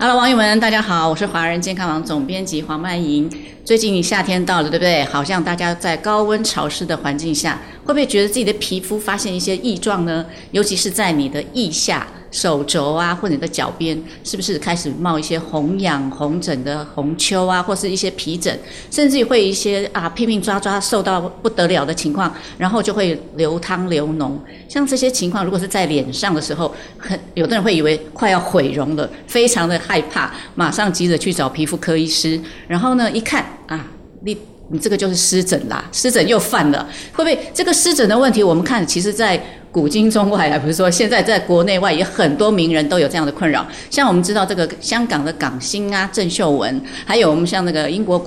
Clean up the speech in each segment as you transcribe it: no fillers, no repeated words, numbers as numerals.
Hello， 网友们，大家好，我是华人健康网总编辑黄曼莹。最近夏天到了，对不对？好像大家在高温潮湿的环境下，会不会觉得自己的皮肤发现一些异状呢？尤其是在你的腋下、手肘啊，或者你的脚边，是不是开始冒一些红痒、红疹的红丘啊，或是一些皮疹，甚至会一些拼命抓，瘦到不得了的情况，然后就会流汤流脓。像这些情况，如果是在脸上的时候，有的人会以为快要毁容了，非常的害怕，马上急着去找皮肤科医师，然后呢，一看你这个就是湿疹啦，湿疹又犯了，会不会这个湿疹的问题？我们看，其实，在古今中外啊，比如说现在在国内外也很多名人都有这样的困扰。像我们知道这个香港的港星啊，郑秀文，还有我们像那个英国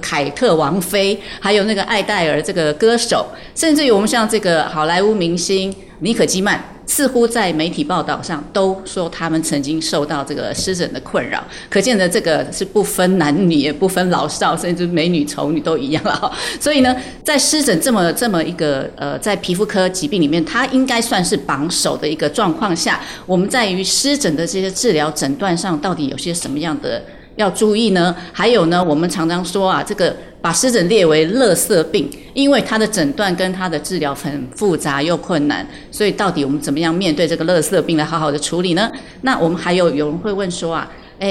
凯特王妃，还有那个艾戴尔这个歌手，甚至于我们像这个好莱坞明星妮可基曼。似乎在媒体报道上都说他们曾经受到这个湿疹的困扰，可见的这个是不分男女，也不分老少，甚至美女丑女都一样了。所以呢，在湿疹这么一个在皮肤科疾病里面，它应该算是榜首的一个状况下，我们在于湿疹的这些治疗诊断上，到底有些什么样的要注意呢？还有呢，我们常常说这个。把湿疹列为垃圾病，因为它的诊断跟它的治疗很复杂又困难，所以到底我们怎么样面对这个垃圾病来好好的处理呢？那我们还有人会问说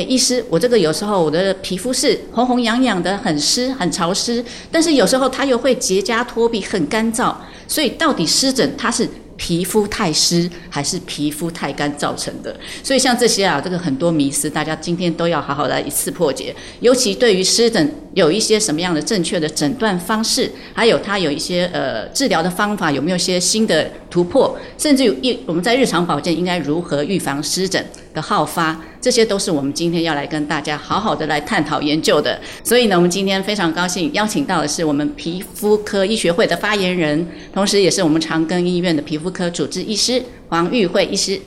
医师，我这个有时候我的皮肤是红红痒痒的，很湿很潮湿，但是有时候它又会结痂脱皮，很干燥，所以到底湿疹它是皮肤太湿还是皮肤太干造成的？所以像这些这个很多迷思，大家今天都要好好来一次破解。尤其对于湿疹有一些什么样的正确的诊断方式，还有它有一些治疗的方法，有没有一些新的突破？甚至我们在日常保健应该如何预防湿疹的好发？这些都是我们今天要来跟大家好好的来探讨研究的。所以呢，我们今天非常高兴邀请到的是我们皮肤科医学会的发言人，同时也是我们长庚医院的皮肤科主治医师黄玉慧医师，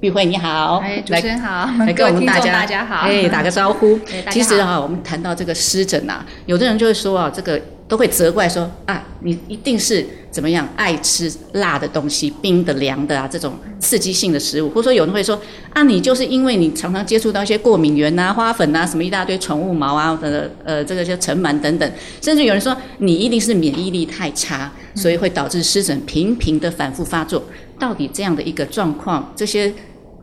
玉慧你好，主持人好，来跟我们大家好，打个招呼。其实我们谈到这个湿疹有的人就会说这个都会责怪说你一定是怎么样爱吃辣的东西、冰的、凉的这种刺激性的食物，或者说有人会说你就是因为你常常接触到一些过敏源花粉什么一大堆宠物毛这个叫尘螨等等，甚至有人说你一定是免疫力太差，所以会导致湿疹频频的反复发作。到底这样的一个状况，这些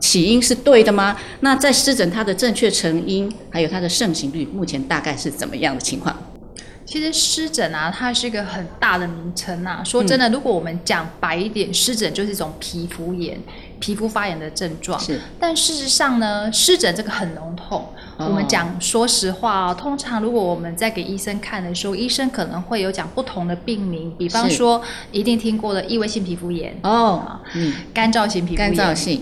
起因是对的吗？那在湿疹它的正确成因，还有它的盛行率，目前大概是怎么样的情况？其实湿疹它是一个很大的名称说真的，如果我们讲白一点，湿疹就是一种皮肤炎、皮肤发炎的症状。是。但事实上呢，湿疹这个很笼统。我们讲说实话通常如果我们在给医生看的时候，医生可能会有讲不同的病名，比方说一定听过的异位性皮肤炎干燥性皮肤炎，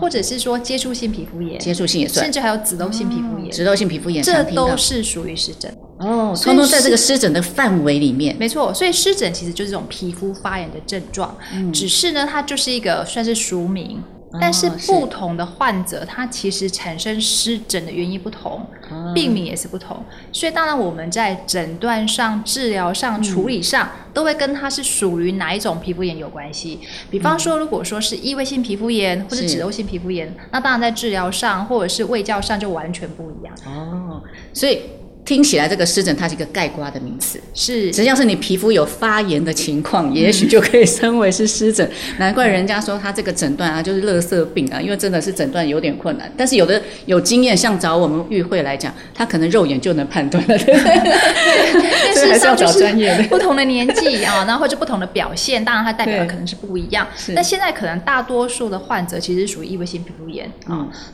或者是说接触性皮肤炎，接触性也算，甚至还有脂漏性皮肤炎，脂漏性皮肤炎这都是属于湿疹通通在这个湿疹的范围里面。没错，所以湿疹其实就是这种皮肤发炎的症状只是呢它就是一个算是俗名，但是不同的患者他其实产生湿疹的原因不同病名也是不同，所以当然我们在诊断上、治疗上、处理上都会跟他是属于哪一种皮肤炎有关系。比方说如果说是异位性皮肤炎或是脂漏性皮肤炎，那当然在治疗上或者是卫教上就完全不一样所以听起来这个湿疹它是一个概括的名词，是只要是你皮肤有发炎的情况也许就可以称为是湿疹难怪人家说它这个诊断就是垃圾病因为真的是诊断有点困难，但是有的有经验，像找我们玉慧来讲，他可能肉眼就能判断了，对不对？所以还是要找专业的。不同的年纪然后或者不同的表现，当然它代表的可能是不一样。那现在可能大多数的患者其实属于异位性皮肤炎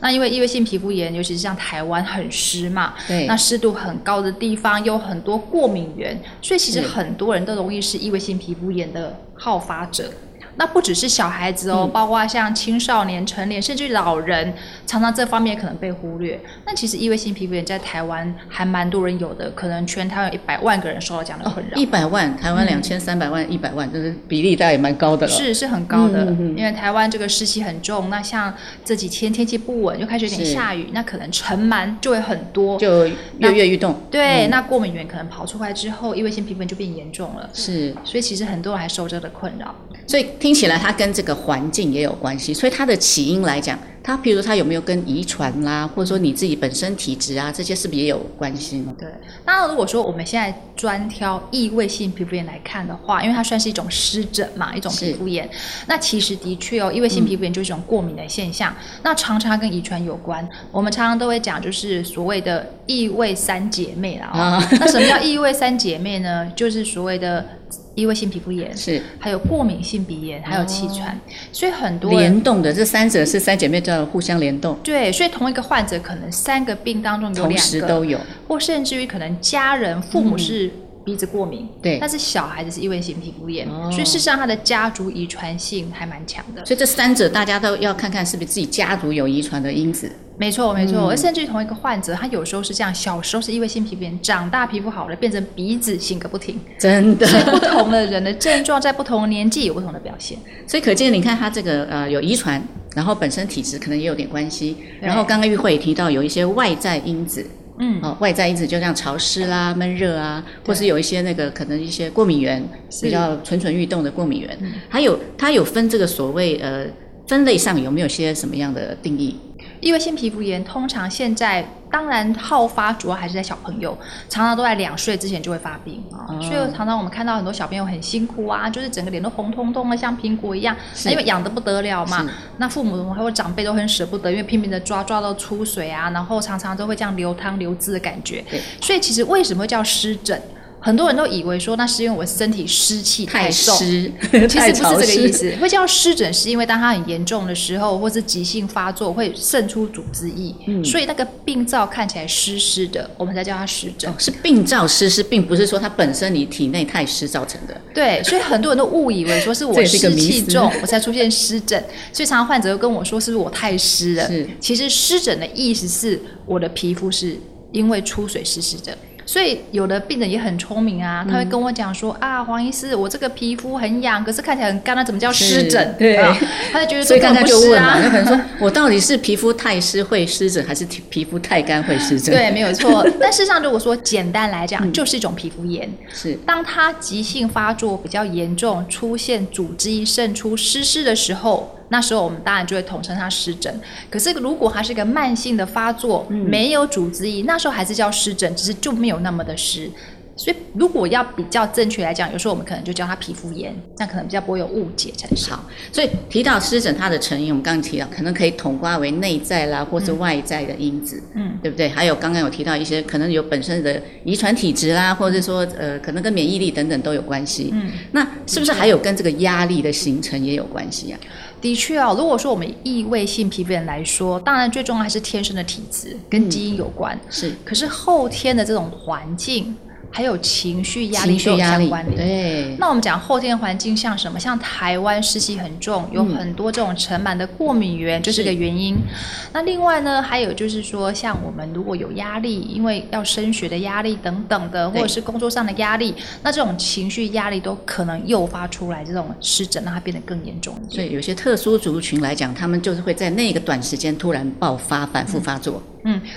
那因为异位性皮肤炎尤其是像台湾很湿嘛，那湿度很高的地方有很多过敏源，所以其实很多人都容易是异位性皮肤炎的好发者。那不只是小孩子包括像青少年、成年甚至老人，常常这方面可能被忽略。那其实异位性皮肤炎在台湾还蛮多人有的，可能全台湾100万个人受到这样的困扰。100万，台湾2300万，100万，就是比例大概也蛮高的了。是很高的因为台湾这个湿气很重，那像这几天天气不稳，又开始有点下雨，那可能尘螨就会很多，就跃跃欲动。对那过敏原可能跑出来之后，异位性皮肤炎就变严重了。是，所以其实很多人还受这个困扰。所以听起来它跟这个环境也有关系，所以它的起因来讲，它譬如它有没有跟遗传啦，或者说你自己本身体质啊，这些是不是也有关系呢？对，那如果说我们现在专挑异位性皮肤炎来看的话，因为它算是一种湿疹嘛，一种皮肤炎，那其实的确哦，异位性皮肤炎就是一种过敏的现象，那常常跟遗传有关。我们常常都会讲就是所谓的异位三姐妹啦、那什么叫异位三姐妹呢？就是所谓的异位性皮肤炎，是还有过敏性鼻炎，还有气喘、所以很多联动的，这三者是三姐妹叫互相联动。对，所以同一个患者可能三个病当中有两个同时都有，或甚至于可能家人父母是鼻子过敏，对，但是小孩子是异位性皮肤炎、所以事实上他的家族遗传性还蛮强的。所以这三者大家都要看看是不是自己家族有遗传的因子。没错没错，而甚至于同一个患者，他有时候是这样，小时候是异位性皮肤炎，长大皮肤好了变成鼻子擤个不停，真的。所以不同的人的症状在不同的年纪有不同的表现，所以可见你看他这个有遗传，然后本身体质可能也有点关系，然后刚刚玉慧也提到有一些外在因子，外在因子就像潮湿啦、闷热啊，或是有一些那个可能一些过敏原，比较蠢蠢欲动的过敏原，还有它有分这个所谓分类上有没有些什么样的定义？异位性皮肤炎通常现在当然好发主要还是在小朋友，常常都在2岁之前就会发病、所以常常我们看到很多小朋友很辛苦啊，就是整个脸都红彤彤的像苹果一样，因为痒得不得了嘛，那父母还有长辈都很舍不得，因为拼命的抓到出水啊，然后常常都会这样流汤流汁的感觉。所以其实为什么叫湿疹，很多人都以为说那是因为我身体湿气太重，其实不是这个意思。会叫湿疹是因为当它很严重的时候，或是急性发作会渗出组织液、所以那个病灶看起来湿湿的，我们才叫它湿疹、是病灶湿湿，并不是说它本身你体内太湿造成的。对，所以很多人都误以为说是我湿气重我才出现湿疹，所以常常患者都跟我说是不是我太湿了。其实湿疹的意思是我的皮肤是因为出水湿湿的。所以有的病人也很聪明啊，他会跟我讲说、啊，黄医师，我这个皮肤很痒，可是看起来很干，那怎么叫湿疹？对，他就觉得、所以刚才就问嘛，有可能说我到底是皮肤太湿会湿疹，还是皮肤太干会湿疹？对，没有错。但事实上，如果说简单来讲，就是一种皮肤炎。是，当它急性发作比较严重，出现组织液渗出湿湿的时候。那时候我们当然就会统称它湿疹，可是如果它是一个慢性的发作，没有组织液，那时候还是叫湿疹，只是就没有那么的湿。所以如果要比较正确来讲，有时候我们可能就叫它皮肤炎，那可能比较不会有误解产生。好，所以提到湿疹它的成因，我们刚刚提到可能可以统括为内在啦，或是外在的因子，对不对？还有刚刚有提到一些可能有本身的遗传体质啦，或者说可能跟免疫力等等都有关系。那是不是还有跟这个压力的形成也有关系啊？的确哦，如果说我们异位性皮肤炎来说，当然最重要还是天生的体质跟基因有关，是。可是后天的这种环境。还有情绪压力都有相关联。对，那我们讲后天环境像什么？像台湾湿气很重，有很多这种尘螨的过敏原，就是个原因。那另外呢，还有就是说，像我们如果有压力，因为要升学的压力等等的，或者是工作上的压力，那这种情绪压力都可能诱发出来这种湿疹，让它变得更严重。所以有些特殊族群来讲，他们就是会在那个短时间突然爆发，反复发作。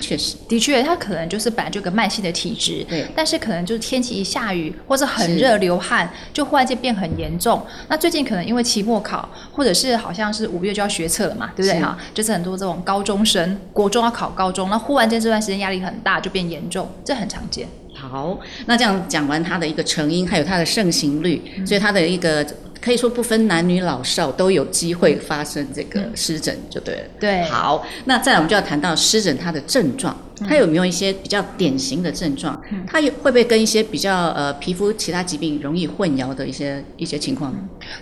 确实，的确，它可能就是本来就有个慢性的体质，对，但是可能就是天气一下雨或者很热流汗，就忽然间变很严重。那最近可能因为期末考，或者是好像是5月就要学测了嘛，对不对哈？就是很多这种高中生，国中要考高中，那忽然间这段时间压力很大，就变严重，这很常见。好，那这样讲完它的一个成因，还有它的盛行率，所以它的一个。可以说不分男女老少都有机会发生这个湿疹就对了。对，好，那再来我们就要谈到湿疹它的症状，它有没有一些比较典型的症状？它会不会跟一些比较皮肤其他疾病容易混淆的一些情况？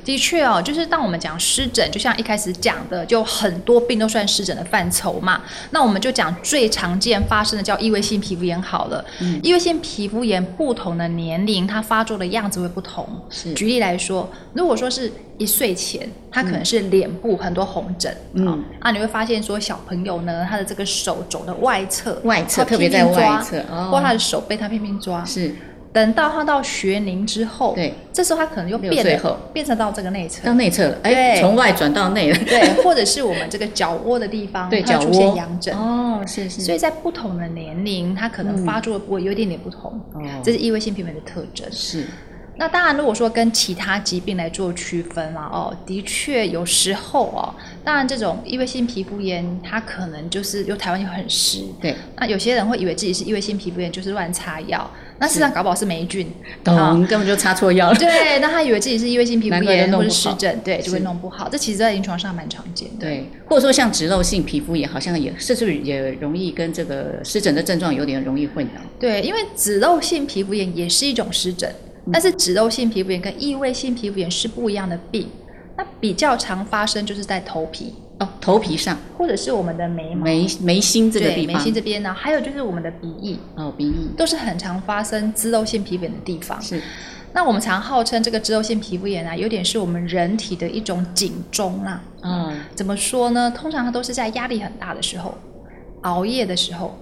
的确哦，就是当我们讲湿疹，就像一开始讲的，就很多病都算湿疹的范畴嘛。那我们就讲最常见发生的叫异位性皮肤炎好了。异位性皮肤炎不同的年龄，它发作的样子会不同。举例来说，如果说是1岁前，他可能是脸部很多红疹，你会发现说小朋友呢，他的这个手肘的外侧特别在外侧，或他的手被他拼命抓，是。等到他到学龄之后，对，这时候他可能又变成到这个内侧，到内侧了，哎，从外转到内了，对，或者是我们这个脚窝的地方，对，它出现痒疹，是，所以在不同的年龄，他可能发作的部位有一点点不同，这是异位性皮肤炎的特征，是。那当然如果说跟其他疾病来做区分啊，的确有时候当然这种异位性皮肤炎它可能就是因为台湾又很湿，对，那有些人会以为自己是异位性皮肤炎就是乱擦药，那事实上搞不好是霉菌，懂，根本就擦错药了，对，那他以为自己是异位性皮肤炎或是湿疹，对，就会弄不好，这其实在临床上蛮常见的，对，或者说像脂漏性皮肤炎好像也是不是也容易跟这个湿疹的症状有点容易混淆，对，因为脂漏性皮肤炎也是一种湿疹，但是脂漏性皮肤炎跟异位性皮肤炎是不一样的病，那比较常发生就是在头皮，头皮上，或者是我们的眉毛、眉心这个地方，眉心这边呢，还有就是我们的鼻翼，鼻翼都是很常发生脂漏性皮肤炎的地方。是，那我们常号称这个脂漏性皮肤炎啊，有点是我们人体的一种警钟啦。怎么说呢？通常它都是在压力很大的时候，熬夜的时候。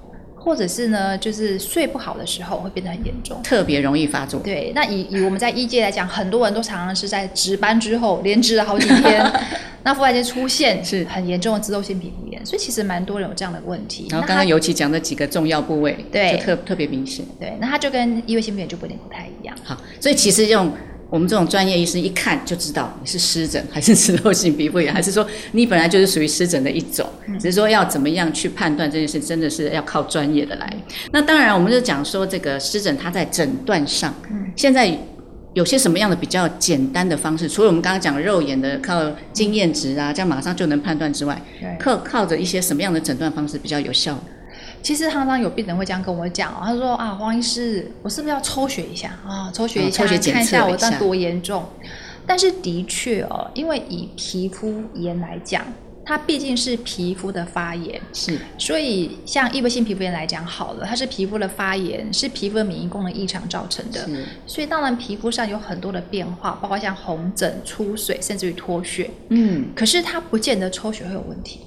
或者是呢，就是睡不好的时候会变得很严重，特别容易发作。对，那以我们在医界来讲，很多人都常常是在值班之后连值了好几天，那忽然间出现是很严重的脂漏性皮肤炎，所以其实蛮多人有这样的问题。然后刚刚尤其讲的几个重要部位，对，就特别明显。对，那它就跟异位性皮肤炎就不太一样。好，所以其实用我们这种专业医师一看就知道你是湿疹还是脂漏性皮肤炎，还是说你本来就是属于湿疹的一种，只是说要怎么样去判断这件事，真的是要靠专业的来。那当然我们就讲说这个湿疹它在诊断上，现在有些什么样的比较简单的方式，除了我们刚刚讲肉眼的靠经验值啊，这样马上就能判断之外，靠着一些什么样的诊断方式比较有效？其实常常有病人会这样跟我讲，他说啊，黄医师，我是不是要抽血一下啊？抽血看一下我这样多严重。但是的确因为以皮肤炎来讲，它毕竟是皮肤的发炎，是，所以像异位性皮肤炎来讲好了，它是皮肤的发炎，是皮肤的免疫功能异常造成的，所以当然皮肤上有很多的变化，包括像红疹、出水，甚至于脱屑。可是它不见得抽血会有问题。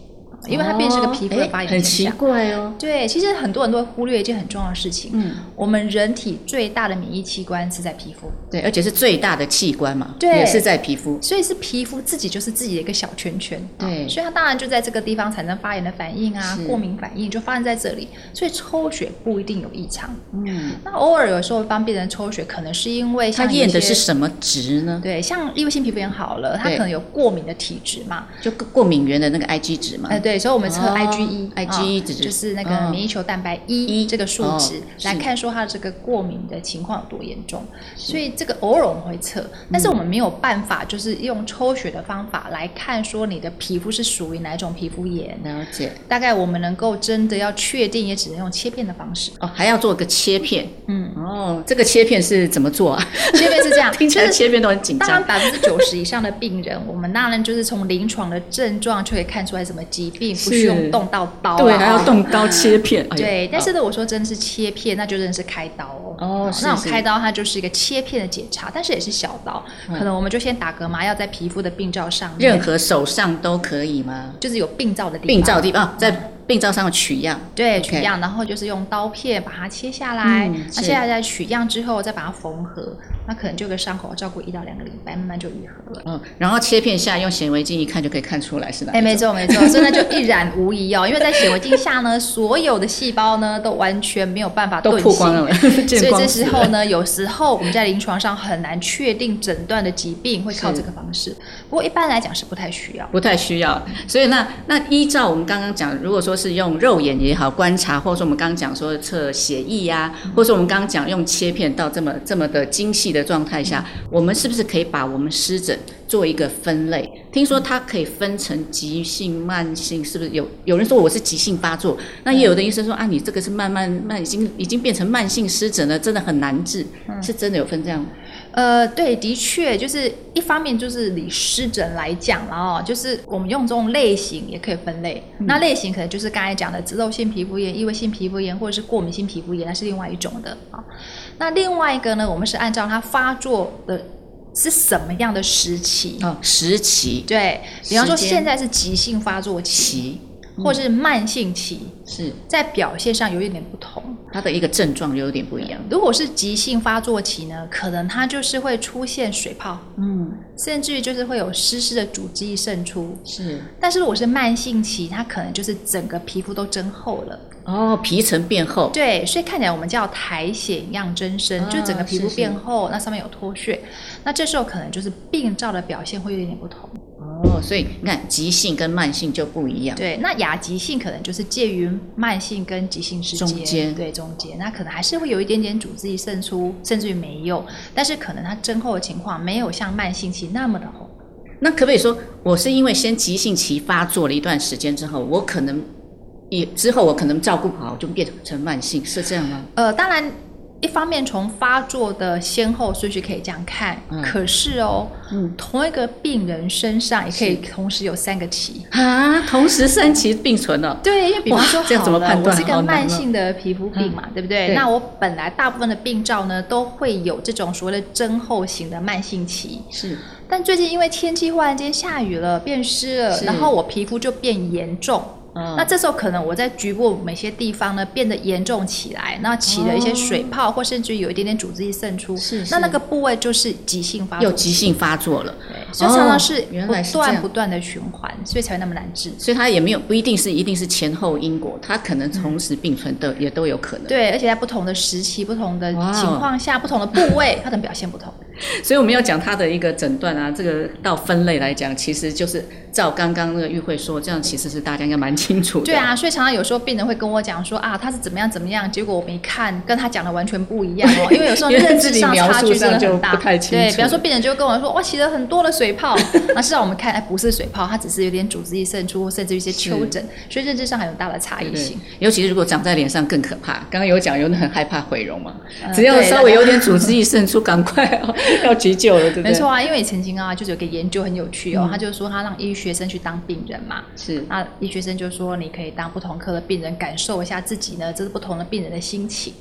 因为它变成是个皮肤的发炎现象，很奇怪对，其实很多人都会忽略一件很重要的事情，我们人体最大的免疫器官是在皮肤，对，而且是最大的器官嘛，对，也是在皮肤，所以是皮肤自己就是自己的一个小圈圈，对，所以它当然就在这个地方产生发炎的反应啊，过敏反应就发生在这里，所以抽血不一定有异常。那偶尔有时候帮病人抽血，可能是因为像他验的是什么值呢？对，像异位性皮肤炎好了，它可能有过敏的体质嘛，就过敏原的那个 IG 值嘛，对，所以我们测 IgE 值就是那个免疫球蛋白 E 这个数值，来看说它的这个过敏的情况有多严重，所以这个偶尔我们会测，但是我们没有办法就是用抽血的方法来看说你的皮肤是属于哪种皮肤炎，了解，大概我们能够真的要确定也只能用切片的方式，还要做个切片。这个切片是怎么做啊？切片是这样，听起来切片都很紧张。当然90%以上的病人，我们当然就是从临床的症状就可以看出来什么疾病，不需要动到刀对，还要动刀切片。对，但是如果说真是切片，那就真的是开刀那我们开刀它就是一个切片的检查，但是也是小刀，可能我们就先打个麻药在皮肤的病灶上面，任何手上都可以吗？就是有病灶的地方，在病灶上取样，对，取样，然后就是用刀片把它切下来，那切下来取样之后再把它缝合，那可能这个伤口照顾1到2个礼拜，慢慢就愈合了。然后切片下用显微镜一看就可以看出来是哪一种。没错，所以那就一览无遗因为在显微镜下呢，所有的细胞呢都完全没有办法都曝光了，所以这时候呢，有时候我们在临床上很难确定诊断的疾病，会靠这个方式。不过一般来讲是不太需要。所以那依照我们刚刚讲，如果说是用肉眼也好观察，或者说我们刚刚讲说测血液啊，或者说我们刚刚讲用切片到这么的精细的状态下，我们是不是可以把我们湿疹做一个分类？听说它可以分成急性、慢性，是不是有人说我是急性发作？那也有的医生说啊，你这个是慢慢已经变成慢性湿疹了，真的很难治，是真的有分这样吗？对，的确，就是一方面就是以湿疹来讲了就是我们用这种类型也可以分类，那类型可能就是刚才讲的脂漏性皮肤炎、异位性皮肤炎或者是过敏性皮肤炎，那是另外一种的那另外一个呢，我们是按照它发作的是什么样的时期？时期，对，比方说现在是急性发作期，或是慢性期，是在表现上有一点不同，它的一个症状有点不一样。如果是急性发作期呢，可能它就是会出现水泡，甚至于就是会有湿湿的组织渗出。是，但是如果是慢性期，它可能就是整个皮肤都增厚了。哦，皮层变厚。对，所以看起来我们叫苔藓样增生，就整个皮肤变厚，是是，那上面有脱屑，那这时候可能就是病灶的表现会有点不同。哦，所以你看急性跟慢性就不一样。对，那亚急性可能就是介于慢性跟急性之间，中间，对，中间，那可能还是会有一点点组织渗出，甚至于没有，但是可能它增厚的情况没有像慢性期那么的厚。那可不可以说，我是因为先急性期发作了一段时间之后，我可能之后我可能照顾不好，我就变成慢性，是这样吗？当然。一方面从发作的先后顺序可以这样看，可是同一个病人身上也可以同时有三个期啊，同时三期并存了。对，因为比方说这样怎么判断？我是个慢性的皮肤病嘛，对不对？那我本来大部分的病灶呢都会有这种所谓的增厚型的慢性期，是。但最近因为天气忽然间下雨了，变湿了，然后我皮肤就变严重。那这时候可能我在局部某些地方呢变得严重起来，那起了一些水泡，或甚至有一点点组织液渗出，是是，那那个部位就是急性发作，又急性发作了，对，所以常常是不断的循环，所以才会那么难治。所以它也没有不一定是前后因果，它可能同时并存的也都有可能。对，而且在不同的时期、不同的情况下、不同的部位，它的表现不同。所以我们要讲它的一个诊断啊，这个到分类来讲，其实就是照刚刚那个玉慧说，这样其实是大家应该蛮清楚的。对啊，所以常常有时候病人会跟我讲说啊，他是怎么样怎么样，结果我们一看跟他讲的完全不一样因为有时候认知上差距真的很大，对，比方说病人就会跟我说哇，起了很多的水泡，那事实上我们看不是水泡，它只是有点组织液渗出，甚至一些丘疹，所以认知上很有大的差异性。对对，尤其是如果长在脸上更可怕。刚刚有讲有人很害怕毁容嘛，只要稍微有点组织液渗出，赶快要急救了，对不对？没错啊，因为曾经啊，就是有个研究很有趣他就说他让医学生去当病人嘛，是，那医学生就说你可以当不同科的病人，感受一下自己呢，这是不同的病人的心情。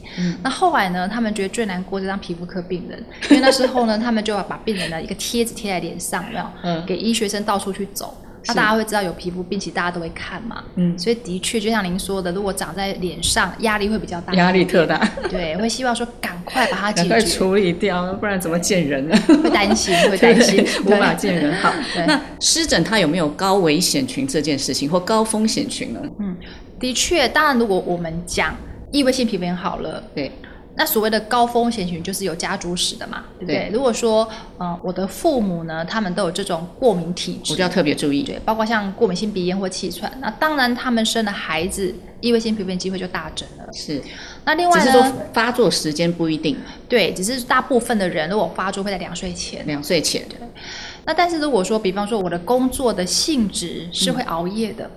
那后来呢，他们觉得最难过就当皮肤科病人，因为那时候呢，他们就要把病人的一个贴子贴在脸上，有没有？给医学生到处去走。那大家会知道有皮肤病，其实大家都会看嘛，所以的确就像您说的，如果长在脸上，压力会比较大，压力特大，对，会希望说赶快把它解决，赶快处理掉，不然怎么见人呢？会担心，无法见人。好，那湿疹它有没有高危险群这件事情，或高风险群呢？的确，当然，如果我们讲异位性皮肤炎好了，对。那所谓的高风险群就是有家族史的嘛，对不对？如果说，我的父母呢，他们都有这种过敏体质，我就要特别注意。对，包括像过敏性鼻炎或气喘，那当然他们生的孩子异位性皮肤炎机会就大增了。是。那另外呢，只是说发作时间不一定。对，只是大部分的人如果发作会在2岁前。2岁前。对。那但是如果说，比方说我的工作的性质是会熬夜的，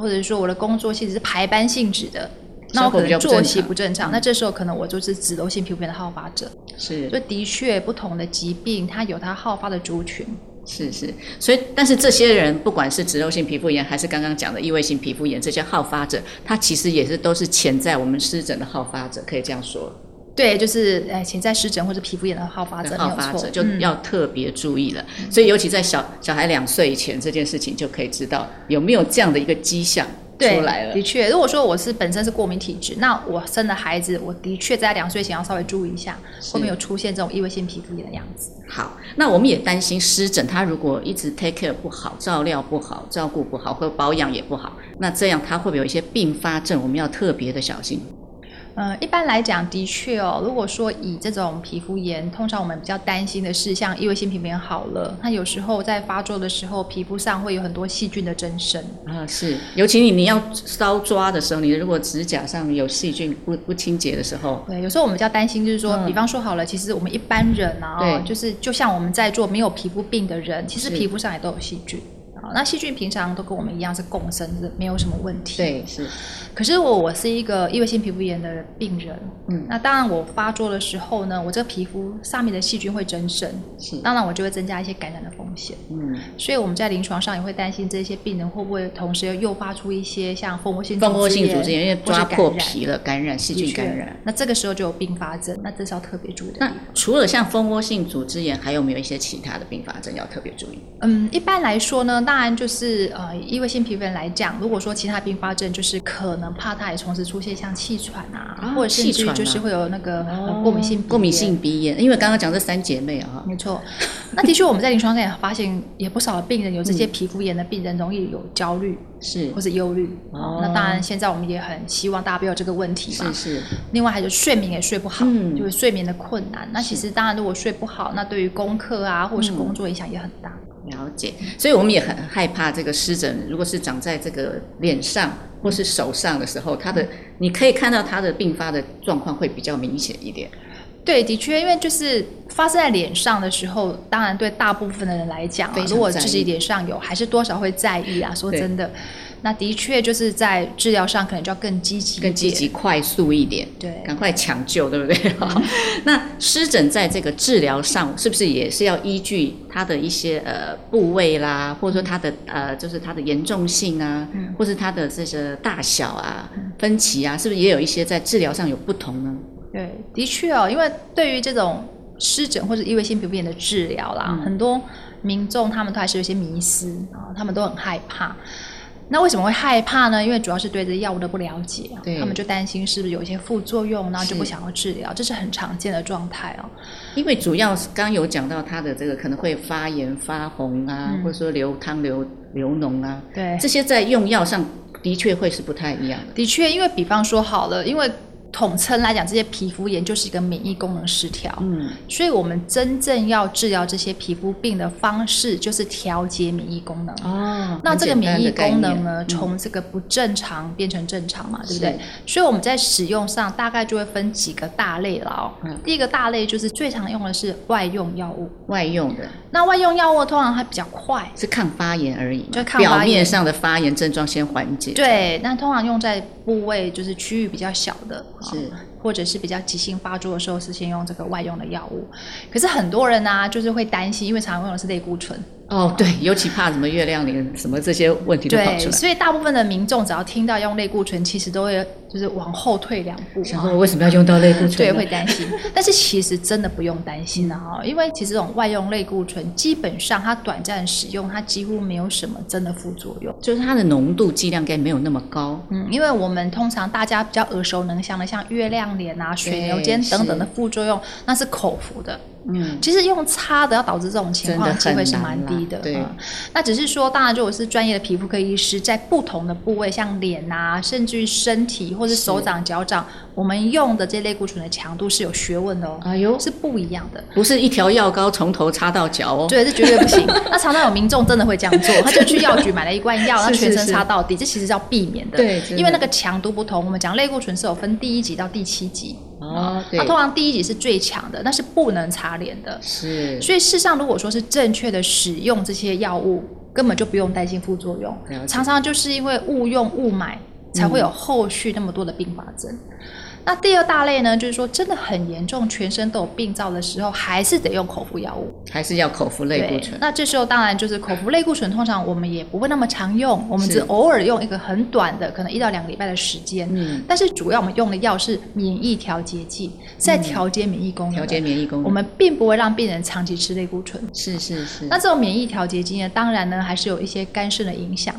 或者说我的工作性质是排班性质的。那我可能作息不正常，那这时候可能我就是脂漏性皮肤炎的好发者。是，所以的确不同的疾病，它有它好发的族群。是是，所以但是这些人不管是脂漏性皮肤炎还是刚刚讲的异位性皮肤炎，这些好发者，它其实也是都是潜在我们湿疹的好发者，可以这样说。对，就是潜在湿疹或者皮肤炎的好发者，好发者就要特别注意了。所以尤其在小孩2岁以前这件事情，就可以知道有没有这样的一个迹象。对，的确，如果说我是本身是过敏体质，那我生的孩子，我的确在2岁前要稍微注意一下，会没有出现这种异位性皮肤炎的样子。好，那我们也担心湿疹，它如果一直 take care 不好，照料不好，照顾不好，或保养也不好，那这样它会不会有一些并发症？我们要特别的小心。一般来讲，的确如果说以这种皮肤炎，通常我们比较担心的是像异位性皮肤炎好了，它有时候在发作的时候，皮肤上会有很多细菌的增生啊，是，尤其你要搔抓的时候，你如果指甲上有细菌不清洁的时候，对，有时候我们比较担心就是说，比方说好了，其实我们一般人就是就像我们在座没有皮肤病的人，其实皮肤上也都有细菌。那细菌平常都跟我们一样是共生，是没有什么问题。对，是。可是我是一个异位性皮肤炎的病人，那当然我发作的时候呢，我这个皮肤上面的细菌会增生，是，当然我就会增加一些感染的风险。所以我们在临床上也会担心这些病人会不会同时又诱发出一些像蜂窝性组织炎，因为抓破皮了，感染细菌感染，那这个时候就有并发症，那这是要特别注意的。那除了像蜂窝性组织炎，还有没有一些其他的并发症要特别注意？一般来说呢，当然就是异位性皮肤炎来讲，如果说其他并发症，就是可能怕它也同时出现像气喘啊，或者甚至就是会有那个过敏性鼻炎。因为刚刚讲这三姐妹啊，没错。那的确我们在临床上也发现，也不少的病人有这些皮肤炎的病人容易有焦虑。是，或者忧虑、哦、那当然现在我们也很希望大家不要有这个问题嘛。是是。另外还有睡眠也睡不好、就是睡眠的困难。那其实当然如果睡不好，那对于功课啊或者是工作影响也很大、了解。所以我们也很害怕这个湿疹如果是长在这个脸上或是手上的时候，它的你可以看到它的并发的状况会比较明显一点。对，的确，因为就是发生在脸上的时候，当然对大部分的人来讲、如果自己脸上有，还是多少会在意啊。说真的，那的确就是在治疗上可能就要更积极一点、更积极、快速一点，对，赶快抢救，对不对？那湿疹在这个治疗上，是不是也是要依据它的一些部位啦，或者说它的就是它的严重性啊，或是它的这个大小啊、分歧啊，是不是也有一些在治疗上有不同呢？对，的确哦，因为对于这种湿疹或者异位性皮肤炎的治疗啦、很多民众他们都还是有些迷思啊，他们都很害怕。那为什么会害怕呢？因为主要是对这药物的不了解，他们就担心是不是有一些副作用，然后就不想要治疗，这是很常见的状态哦。因为主要刚有讲到它的这个可能会发炎、发红啊，或者说流汤、流脓啊，对，这些在用药上的确会是不太一样的。的确，因为比方说好了，因为统称来讲，这些皮肤炎就是一个免疫功能失调，所以我们真正要治疗这些皮肤病的方式就是调节免疫功能。哦，那这个免疫功能呢，从这个不正常变成正常嘛，对不对？所以我们在使用上大概就会分几个大类了哦。第一个大类就是最常用的是外用药物，外用的。那外用药物通常它比较快，是抗发炎而已，就抗发炎，表面上的发炎症状先缓解。对，那通常用在部位就是区域比较小的。是，或者是比较急性发作的时候，是先用这个外用的药物。可是很多人啊，就是会担心，因为常用的是类固醇。哦，对，尤其怕什么月亮脸什么这些问题都跑出来。对，所以大部分的民众只要听到用类固醇，其实都会就是往后退两步。想说为什么要用到类固醇？对，会担心。但是其实真的不用担心啊，因为其实这种外用类固醇基本上它短暂使用，它几乎没有什么真的副作用，就是它的浓度剂量应该没有那么高。因为我们通常大家比较耳熟能详的，像月亮脸啊、水牛肩等等的副作用，那是口服的。其实用擦的要导致这种情况机会是蛮低的。对，那只是说，当然就我是专业的皮肤科医师，在不同的部位，像脸啊，甚至于身体或是手掌、脚掌，我们用的这类固醇的强度是有学问的哦。哎呦，是不一样的，不是一条药膏从头擦到脚哦。对，这绝对不行。那常常有民众真的会这样做，他就去药局买了一罐药，他全身擦到底，这其实是要避免的。对，因为那个强度不同，我们讲类固醇是有分第一级到第七级。哦，它通常第一级是最强的，但是不能擦脸的。是，所以事实上，如果说是正确的使用这些药物，根本就不用担心副作用。常常就是因为误用误买，才会有后续那么多的并发症。那第二大类呢，就是说真的很严重，全身都有病灶的时候，还是得用口服药物，还是要口服类固醇。那这时候当然就是口服类固醇，通常我们也不会那么常用，我们只偶尔用一个很短的，可能1到2个礼拜的时间。但是主要我们用的药是免疫调节剂，是在调节免疫功能。调节免疫功能，我们并不会让病人长期吃类固醇。是是是。那这种免疫调节剂呢，当然呢还是有一些肝肾的影响。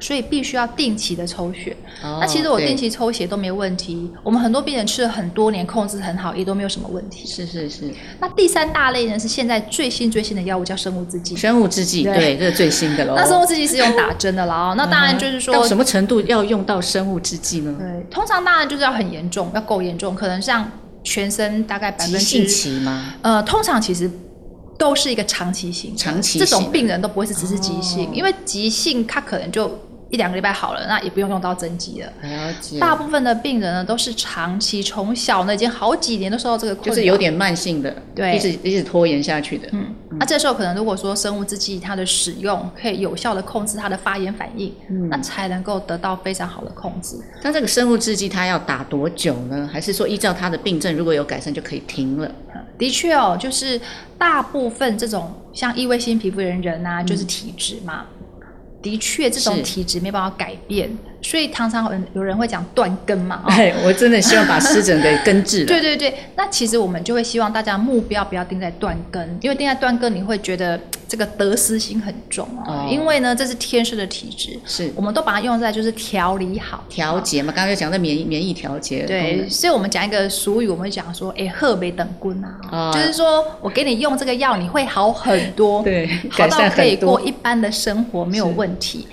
所以必须要定期的抽血。那其实我定期抽血都没问题，我们很多病人吃了很多年，控制很好，也都没有什么问题。是是是。那第三大类呢，是现在最新的药物叫生物制剂。生物制剂，对，这是最新的咯。那生物制剂是用打针的啦。那当然就是说，到什么程度要用到生物制剂呢？对，通常当然就是要很严重，要够严重，可能像全身大概急性期吗？通常其实都是一个长期型，这种病人都不会是只是急性，因为急性它可能就1-2个礼拜好了，那也不用到针剂了。了解。大部分的病人呢都是长期，从小呢已经好几年都受到这个困扰，就是有点慢性的，对，一直拖延下去的。那这时候可能如果说生物制剂它的使用可以有效的控制它的发炎反应，那才能够得到非常好的控制。那这个生物制剂它要打多久呢？还是说依照它的病症如果有改善就可以停了？的确哦，就是大部分这种像异位性皮肤炎人啊，就是体质嘛。的确这种体质没办法改变，所以常常有人会讲断根嘛、哦哎、我真的希望把湿疹给根治了对对对，那其实我们就会希望大家目标不要定在断根，因为定在断根你会觉得这个得失心很重、哦哦、因为呢这是天生的体质，是我们都把它用在就是调理好调节嘛，刚才就讲的免疫调节，对，所以我们讲一个俗语，我们讲说哎，喝没等棍啊、哦、就是说我给你用这个药你会好很多，对，好到可以过一般的生活没有问题，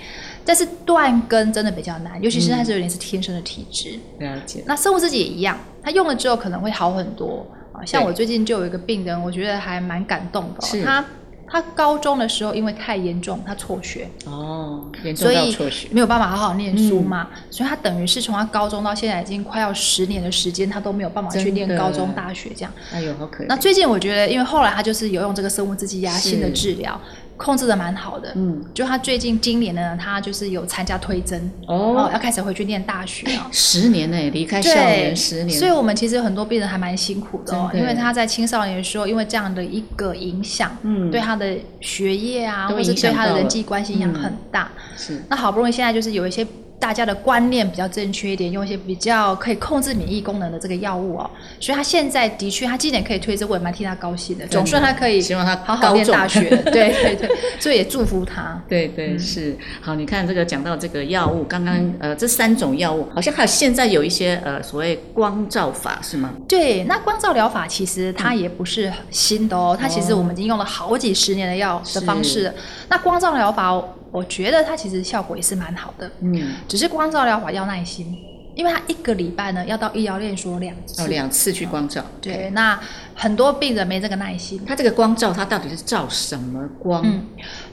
但是断根真的比较难，尤其是它是有点是天生的体质、嗯、了解。那生物制剂也一样，它用了之后可能会好很多、啊、像我最近就有一个病人我觉得还蛮感动的、哦、他高中的时候因为太严重他辍学，哦，严重到辍学，没有办法好好念书嘛、嗯、所以他等于是从他高中到现在已经快要10年的时间他都没有办法去念高中大学这样，哎呦好可怜。那最近我觉得因为后来他就是有用这个生物制剂压新的治疗控制的蛮好的，嗯，就他最近今年呢，他就是有参加推甄，哦，要开始回去念大学、哦、10年呢、欸，离开校园10年，所以我们其实有很多病人还蛮辛苦的、哦、因为他在青少年的时候，因为这样的一个影响，嗯，对他的学业啊，或是对他的人际关系影响很大、嗯，是。那好不容易现在就是有一些大家的观念比较正确一点，用一些比较可以控制免疫功能的这个药物哦，所以他现在的确，他今年可以推这个，我也蛮替他高兴的，总算他可以好好念大学，对对对，所以也祝福他。对对、嗯、是，好，你看这个讲到这个药物，刚刚这3种药物，好像还有现在有一些所谓光照法是吗？对，那光照疗法其实它也不是新的哦，它其实我们已经用了好几10年的药的方式了。那光照疗法哦，我觉得它其实效果也是蛮好的，嗯，只是光照疗法要耐心，因为它1个礼拜呢要到医疗练所2次，2次去光照、嗯、对，那很多病人没这个耐心。它这个光照它到底是照什么光？嗯，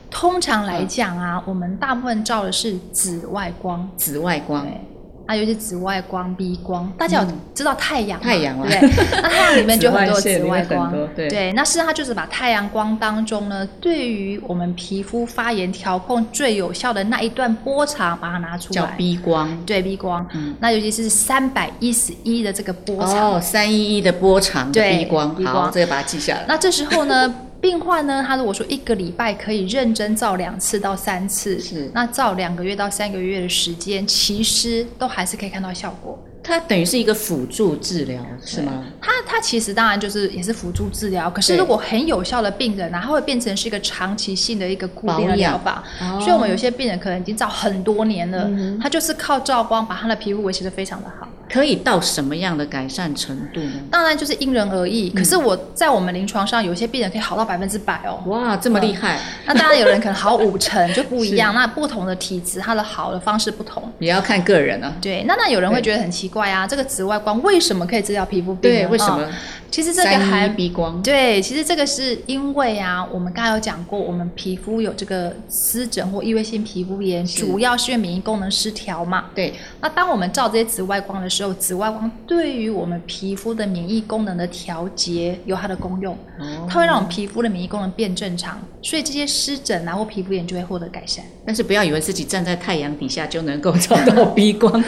通常来讲啊、嗯、我们大部分照的是紫外光，紫外光，对，那尤其紫外光、B 光，大家有知道太阳、嗯、太阳啊，对，那太阳里面就很多紫外光，对，那事实上它就是把太阳光当中呢，对于我们皮肤发炎调控最有效的那一段波长，把它拿出来，叫 B 光，对 B 光、嗯、那尤其是311的这个波长，哦，311的波长的 B 光，对， B 光，好，这个把它记下来。那这时候呢病患呢，他如果说1个礼拜可以认真照2次到3次，是，那照2个月到3个月的时间，其实都还是可以看到效果。它等于是一个辅助治疗是吗？它其实当然就是也是辅助治疗，可是如果很有效的病人、啊、它会变成是一个长期性的一个固定的疗法、哦、所以我们有些病人可能已经照很多年了、嗯、他就是靠照光把他的皮肤维持得非常的好。可以到什么样的改善程度呢？当然就是因人而异、嗯、可是我在我们临床上有些病人可以好到100%哦。哇，这么厉害、嗯、那当然有人可能好5成就不一样那不同的体质它的好的方式不同，也要看个人啊。对，那有人会觉得很奇怪啊，这个紫外光为什么可以治疗皮肤病呢？对，为什么、哦、其实这个还311光，对，其实这个是因为啊，我们刚才有讲过，我们皮肤有这个湿疹或异位性皮肤炎，主要是因为免疫功能失调嘛。对，那当我们照这些紫外光的时候，紫外光对于我们皮肤的免疫功能的调节有它的功用、哦、它会让我们皮肤的免疫功能变正常，所以这些湿疹啊或皮肤炎就会获得改善。但是不要以为自己站在太阳底下就能够照到 B 光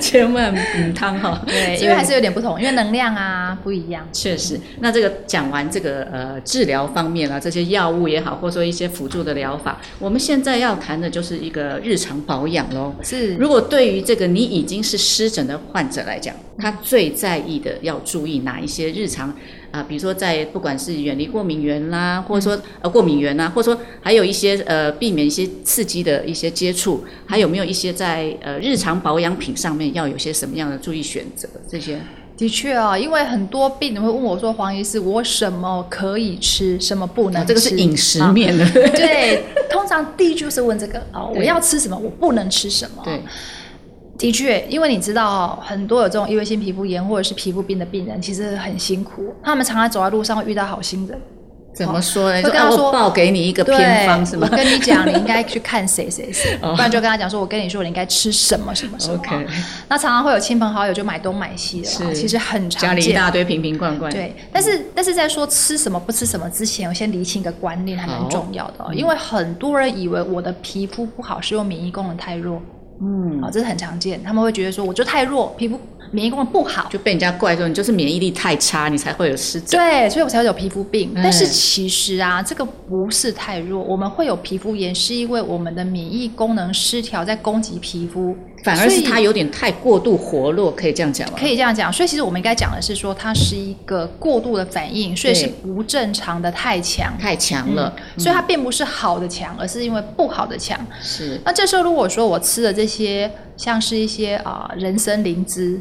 千万不汤哈。对，因为还是有点不同，因为能量啊不一样。确实。那这个讲完这个治疗方面啊，这些药物也好，或者说一些辅助的疗法，我们现在要谈的就是一个日常保养咯。是，如果对于这个你已经是湿疹的患者来讲，他最在意的要注意哪一些日常啊？比如说在不管是远离过敏源啦，或者说过敏源啦，或者说还有一些避免一些刺激的一些接触，还有没有一些在日常保养品上面要有些什么样的注意选择？这些的确啊、哦，因为很多病人会问我说：“黄医师，我什么可以吃，什么不能吃？”这个是饮食面的、啊。对，通常第一句是问这个啊、哦，我要吃什么，我不能吃什么。对。的确，因为你知道很多有这种异位性皮肤炎或者是皮肤病的病人其实很辛苦，他们常常走在路上会遇到好心人，怎么说呢，就跟他说、啊、我报给你一个偏方是吗？我跟你讲你应该去看谁谁谁，不然就跟他讲说我跟你说你应该吃什么什么什么、okay. 那常常会有亲朋好友就买东买西的，其实很常见，家里一大堆瓶瓶罐罐。对，但是在说吃什么不吃什么之前，我先厘清一个观念还蛮重要的、哦、因为很多人以为我的皮肤不好是因为免疫功能太弱，嗯，哦，这是很常见，他们会觉得说我就太弱，皮肤免疫功能不好，就被人家怪说你就是免疫力太差，你才会有湿疹。对，所以我才会有皮肤病。但是其实啊，这个不是太弱，我们会有皮肤炎，是因为我们的免疫功能失调在攻击皮肤，反而是它有点太过度活络，可以这样讲吗？可以这样讲。所以其实我们应该讲的是说，它是一个过度的反应，所以是不正常的太强，太强了。所以它并不是好的强，而是因为不好的强。是。那这时候如果说我吃了这些，像是一些人参灵芝，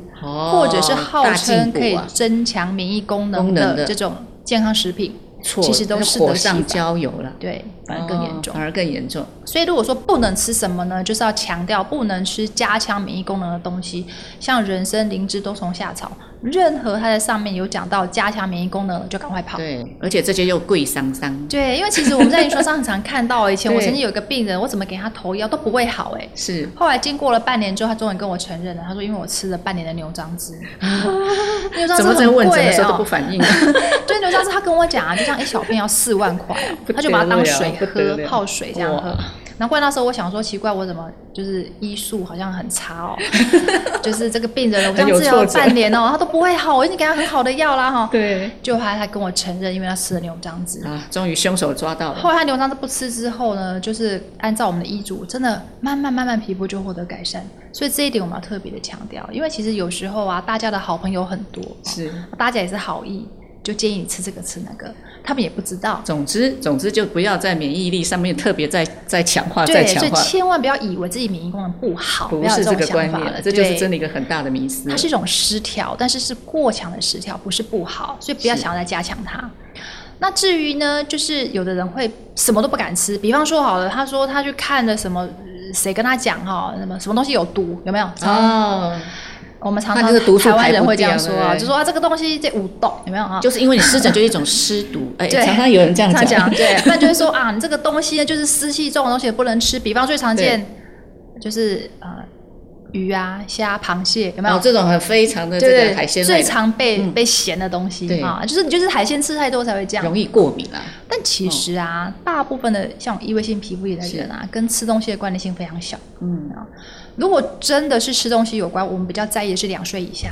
或者是号称可以增强免疫功能的这种健康食品。其实都是火上浇油了，对，反而更严重，反而更严重。所以如果说不能吃什么呢，就是要强调不能吃加强免疫功能的东西，像人参、灵芝、冬虫夏草，任何它在上面有讲到加强免疫功能就赶快跑。对，而且这些又贵桑桑。对，因为其实我们在临床上很常看到，以前我曾经有一个病人，我怎么给他投药都不会好，哎，是。后来经过了半年之后，他终于跟我承认了，他说因为我吃了半年的牛樟芝，牛樟芝很贵，怎么问诊的时候都不反应。对，牛樟芝他跟我讲啊，就像小片要4万块，他就把它当水喝，泡水这样喝。难怪那时候我想说奇怪，我怎么就是医术好像很差哦，就是这个病人我这样治疗半年哦，他都不会好，我已经给他很好的药啦哈。对，就后来他跟我承认，因为他吃了牛樟芝啊，终于凶手抓到了。后来他牛樟芝不吃之后呢，就是按照我们的医嘱，真的慢慢皮肤就获得改善。所以这一点我们要特别的强调，因为其实有时候啊，大家的好朋友很多，是大家也是好意。就建议你吃这个吃那个，他们也不知道。总之就不要在免疫力上面特别再强化，再强化。所以千万不要以为自己免疫功能不好，不是这个观念了，这就是真的一个很大的迷思。它是一种失调，但是是过强的失调，不是不好，所以不要想要再加强它。那至于呢，就是有的人会什么都不敢吃，比方说好了，他说他去看了什么，谁跟他讲什么东西有毒，有没有？哦。我们常常台湾人会这样说啊，就说啊这个东西这五毒有没有啊？就是因为你湿疹就是一种湿毒，哎，常常有人这样讲，对，那就会说啊，你这个东西呢就是湿气重的东西也不能吃，比方最常见就是鱼啊、虾、螃蟹有没有？这种很非常的这个海鲜类最常被咸的东西啊，就是你就是海鲜吃太多才会这样，容易过敏啦。但其实啊，大部分的像异位性皮肤炎的人啊，跟吃东西的关联性非常小，如果真的是吃东西有关，我们比较在意的是2岁以下，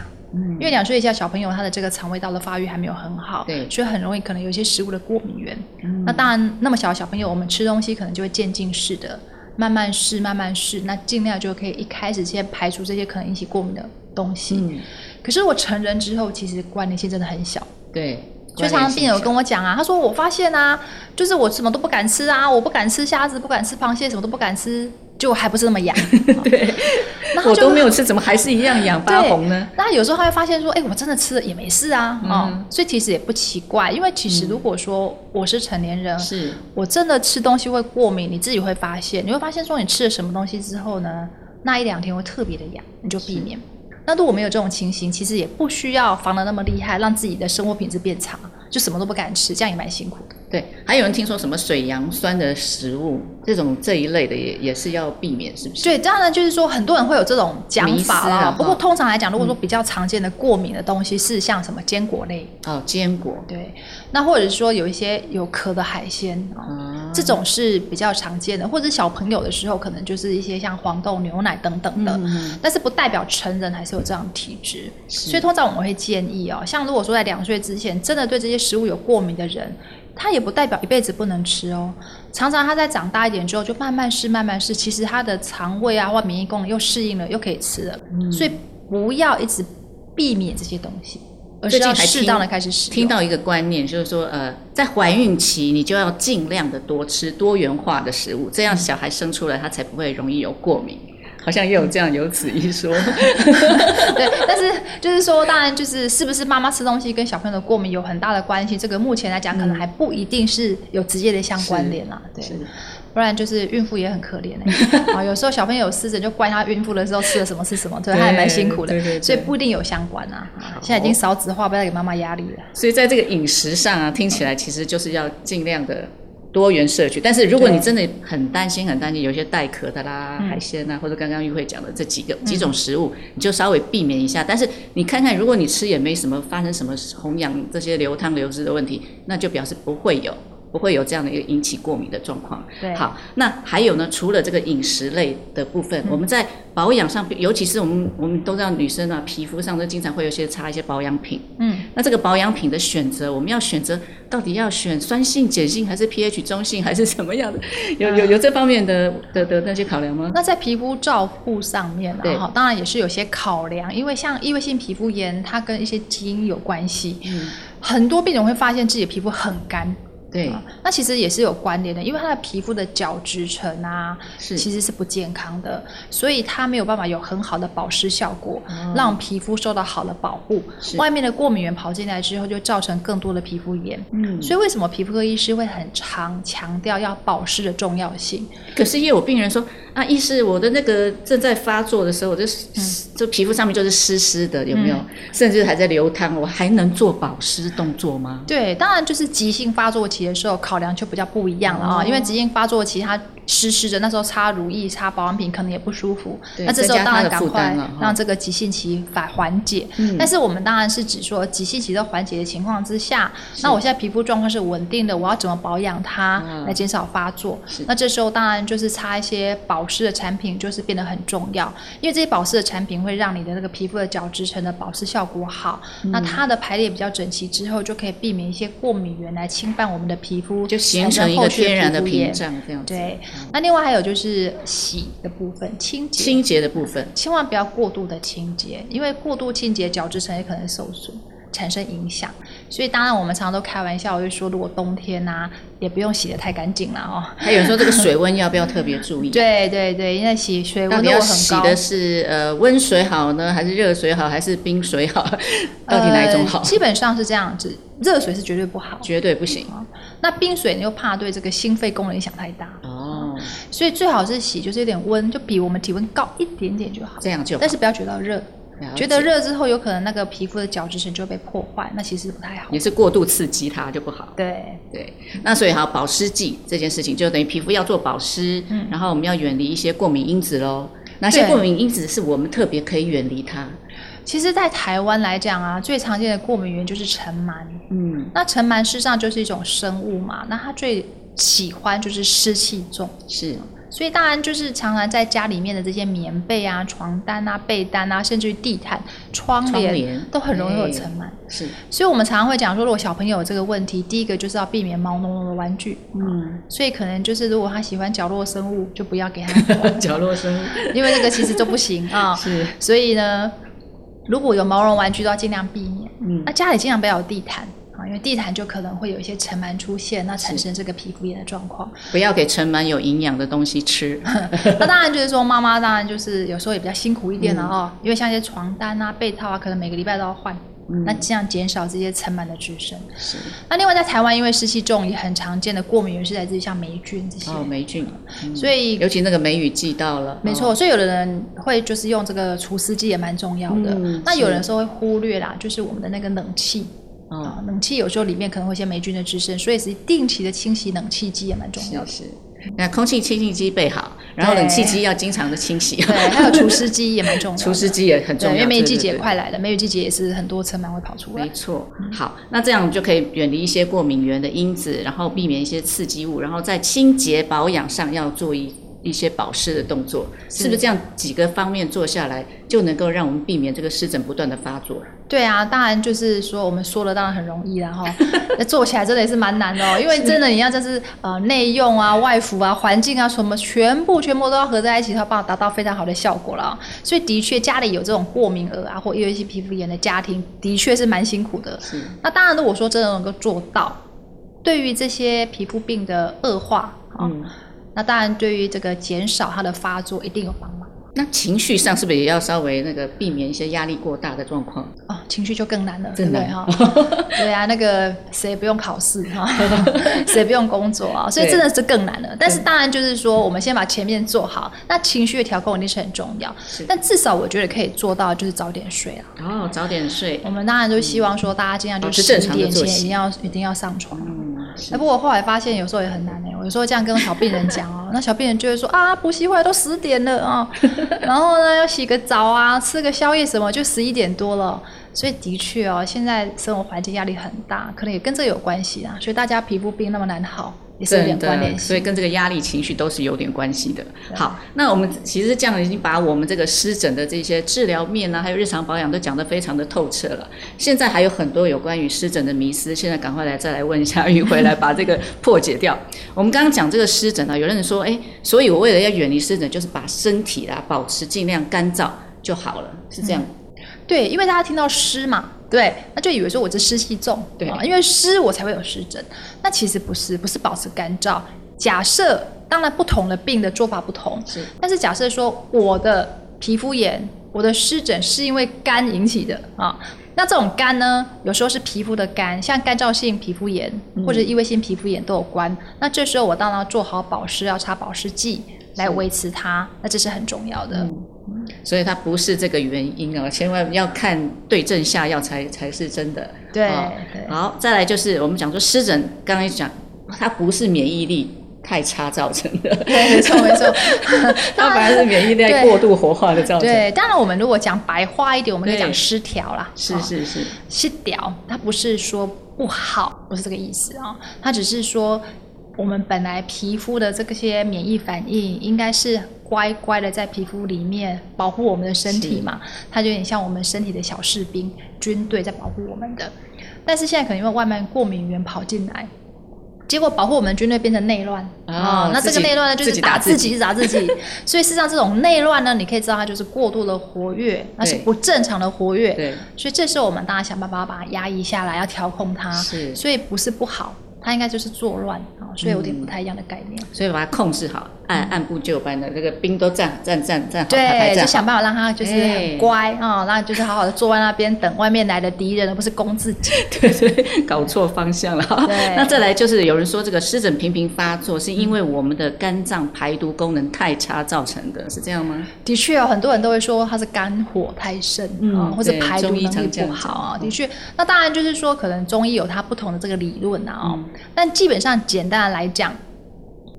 因为2岁以下小朋友他的这个肠胃道的发育还没有很好，对，所以很容易可能有一些食物的过敏源。那当然，那么小的小朋友，我们吃东西可能就会渐进式的，慢慢试，那尽量就可以一开始先排除这些可能引起过敏的东西。可是我成人之后，其实关联性真的很小，对。就常常病人有跟我讲啊，他说我发现啊，就是我什么都不敢吃啊，我不敢吃虾子，不敢吃螃蟹，什么都不敢吃。就还不是那么痒，对，我都没有吃，怎么还是一样痒发红呢？那有时候他会发现说，哎，我真的吃了也没事啊，所以其实也不奇怪，因为其实如果说我是成年人，是我真的吃东西会过敏，你自己会发现，你会发现说你吃了什么东西之后呢，那1-2天会特别的痒，你就避免。那如果没有这种情形，其实也不需要防得那么厉害，让自己的生活品质变差，就什么都不敢吃，这样也蛮辛苦的。对，还有人听说什么水杨酸的食物，这一类的 也是要避免，是不是？对，当然就是说很多人会有这种讲法啦。不过通常来讲，如果说比较常见的过敏的东西是像什么坚果类，坚果，对，那或者说有一些有壳的海鲜这种是比较常见的，或者小朋友的时候可能就是一些像黄豆、牛奶等等的，但是不代表成人还是有这样的体质，所以通常我们会建议像如果说在2岁之前真的对这些食物有过敏的人。它也不代表一辈子不能吃哦，常常它在长大一点之后就慢慢试，其实它的肠胃啊或免疫功能又适应了，又可以吃了，所以不要一直避免这些东西，而是要适当的开始使用。听到一个观念就是说，在怀孕期你就要尽量的多吃多元化的食物，这样小孩生出来他才不会容易有过敏。好像也有这样有此一说，对，但是就是说，当然就是是不是妈妈吃东西跟小朋友的过敏有很大的关系，这个目前来讲可能还不一定是有直接的相关联啦，对，不然就是孕妇也很可怜有时候小朋友有湿疹就怪他孕妇的时候吃了什么吃什么，对，他还蛮辛苦的，对，所以不一定有相关啊。现在已经少子化，不要给妈妈压力了。所以在这个饮食上啊，听起来其实就是要尽量的。多元摄取，但是如果你真的很担心，有些带壳的啦、海鲜啊，或者刚刚玉慧讲的这几种食物，你就稍微避免一下。但是你看看，如果你吃也没什么发生什么红痒这些流汤流失的问题，那就表示不会有。不会有这样的一个引起过敏的状况。对，好，那还有呢，除了这个饮食类的部分，我们在保养上，尤其是我们都知道女生啊，皮肤上都经常会有些擦一些保养品。嗯，那这个保养品的选择，我们要选择到底要选酸性、碱性，还是 pH 中性，还是什么样的？有这方面的那些考量吗？那在皮肤照护上面啊，当然也是有些考量，因为像异位性皮肤炎，它跟一些基因有关系。嗯，很多病人会发现自己的皮肤很干。对，那其实也是有关联的，因为他的皮肤的角质层啊，其实是不健康的，所以他没有办法有很好的保湿效果，让皮肤受到好的保护。外面的过敏原跑进来之后，就造成更多的皮肤炎。嗯，所以为什么皮肤科医师会很常强调要保湿的重要性？可是也有病人说啊，医师，我的那个正在发作的时候，我就皮肤上面就是湿湿的，有没有？甚至还在流汤，我还能做保湿动作吗？对，当然就是急性发作期的时候考量就比较不一样了啊，因为急性发作期它湿湿的，那时候擦乳液、擦保养品可能也不舒服，那这时候当然赶快让这个急性期缓解。但是我们当然是指说急性期的缓解的情况之下，那我现在皮肤状况是稳定的，我要怎么保养它来减少发作？那这时候当然就是擦一些保湿的产品，就是变得很重要，因为这些保湿的产品会让你的那个皮肤的角质层的保湿效果好，那它的排列比较整齐之后，就可以避免一些过敏原来侵犯我们的皮肤，就形成一个天然的屏障这样子。对，那另外还有就是洗的部分，清洁的部分，千万不要过度的清洁，因为过度清洁角质层也可能受损，产生影响。所以当然我们常常都开玩笑，我就说如果冬天啊，也不用洗得太干净了哦。还有人说这个水温要不要特别注意？对对对，因为洗水温如果很高，洗的是温水好呢，还是热水好，还是冰水好？到底哪一种好？基本上是这样子，热水是绝对不好，绝对不行。那冰水你又怕对这个心肺功能影响太大。所以最好是洗，就是有点温，就比我们体温高一点点就好，这样就好。但是不要觉得热，觉得热之后有可能那个皮肤的角质层就被破坏，那其实不太好。也是过度刺激它就不好。对对，那所以好，保湿剂这件事情就等于皮肤要做保湿，然后我们要远离一些过敏因子咯。哪些过敏因子是我们特别可以远离它？其实在台湾来讲啊，最常见的过敏源就是尘螨。那尘螨事实上就是一种生物嘛，那它最喜欢就是湿气重，是，所以当然就是常常在家里面的这些棉被啊、床单啊、被单啊，甚至于地毯、窗帘都很容易有尘螨。是，所以我们常常会讲说，如果小朋友有这个问题，第一个就是要避免毛茸茸的玩具。所以可能就是如果他喜欢角落生物，就不要给他角落生物，因为这个其实都不行啊。是，所以呢，如果有毛绒玩具都要尽量避免。那家里尽量不要有地毯。因为地毯就可能会有一些尘螨出现，那产生这个皮肤炎的状况。不要给尘螨有营养的东西吃。那当然就是说，妈妈当然就是有时候也比较辛苦一点了哦，因为像一些床单啊、被套啊，可能每个礼拜都要换。那这样减少这些尘螨的滋生。是。那另外在台湾，因为湿气重，也很常见的过敏原是来自于像霉菌这些。霉菌。所以尤其那个梅雨季到了。没错，所以有的人会就是用这个除湿剂也蛮重要的。那有人说会忽略啦，就是我们的那个冷气。冷气有时候里面可能会有些霉菌的滋生，所以是定期的清洗冷气机也蛮重要的。是，那空气清净机备好，然后冷气机要经常的清洗。对，还有除湿机也蛮重要的。除湿机也很重要，因为梅雨季节快来了，梅雨季节也是很多尘螨会跑出来。没错。好，那这样我们就可以远离一些过敏原的因子，然后避免一些刺激物，然后在清洁保养上要注意一些保湿的动作，是不是这样几个方面做下来，就能够让我们避免这个湿疹不断的发作？对啊，当然就是说我们说了当然很容易啦哈，做起来真的也是蛮难的哦，因为真的你要就是内用啊、外服啊、环境啊什么全部都要合在一起，它帮我达到非常好的效果了。所以的确家里有这种过敏儿啊或异位性皮肤炎的家庭，的确是蛮辛苦的。是，那当然如果说真的能够做到，对于这些皮肤病的恶化那当然对于这个减少它的发作一定有帮忙。那情绪上是不是也要稍微那个避免一些压力过大的状况？情绪就更难了，真的对啊，那个谁不用考试谁不用工作啊，所以真的是更难了。但是当然就是说我们先把前面做好，那情绪的调控一定是很重要，但至少我觉得可以做到就是早点睡啊。早点睡，我们当然就希望说大家尽量就10点前一定要上床。不过我后来发现有时候也很难我有时候这样跟小病人讲那小病人就会说啊，补习回来都10点了然后呢要洗个澡啊、吃个宵夜什么，就11点多了。所以的确哦，现在生活环境压力很大，可能也跟这个有关系啊。所以大家皮肤病那么难好，也是有点关联性，所以跟这个压力情绪都是有点关系的。好，那我们其实这样已经把我们这个湿疹的这些治疗面啊，还有日常保养都讲得非常的透彻了。现在还有很多有关于湿疹的迷思，现在赶快再来问一下玉蕙来把这个破解掉。我们刚刚讲这个湿疹啊，有人说所以我为了要远离湿疹，就是把身体啦保持尽量干燥就好了，是这样。对，因为大家听到湿嘛，对，那就以为说我这湿气重，对，因为湿我才会有湿疹。那其实不是保持干燥。假设当然不同的病的做法不同，是，但是假设说我的皮肤炎、我的湿疹是因为干引起的啊，那这种干呢，有时候是皮肤的干，像干燥性皮肤炎或者异位性皮肤炎都有关。那这时候我当然要做好保湿，要擦保湿剂来维持它，那这是很重要的。所以它不是这个原因哦，千万要看对症下药才是真的。对，对。好，再来就是我们讲说湿疹，刚刚讲它不是免疫力太差造成的。对，没错没错，它本来是免疫力过度活化的造成。对，当然我们如果讲白话一点，我们可以讲失调啦。是是是，失调，它不是说不好，不是这个意思啊，它只是说我们本来皮肤的这些免疫反应应该是乖乖的在皮肤里面保护我们的身体嘛，它就有点像我们身体的小士兵、军队在保护我们的。但是现在可能因为外面过敏源跑进来，结果保护我们的军队变成内乱啊，那这个内乱呢就是打自己，打自己。所以事实上这种内乱呢，你可以知道它就是过度的活跃，那是不正常的活跃。对，所以这时候我们大家想办法把它压抑下来，要调控它。是，所以不是不好。它应该就是作乱，所以有点不太一样的概念。所以把它控制好，按部就班的，这个兵都站好，对，就想办法让它就是很乖啊，让它就是好好的坐在那边等外面来的敌人，而不是攻自己。对对，搞错方向了。那再来就是有人说这个湿疹频频发作是因为我们的肝脏排毒功能太差造成的，是这样吗？的确，很多人都会说它是肝火太盛啊，或者排毒能力不好啊。的确，那当然就是说可能中医有它不同的这个理论啊。但基本上简单的来讲，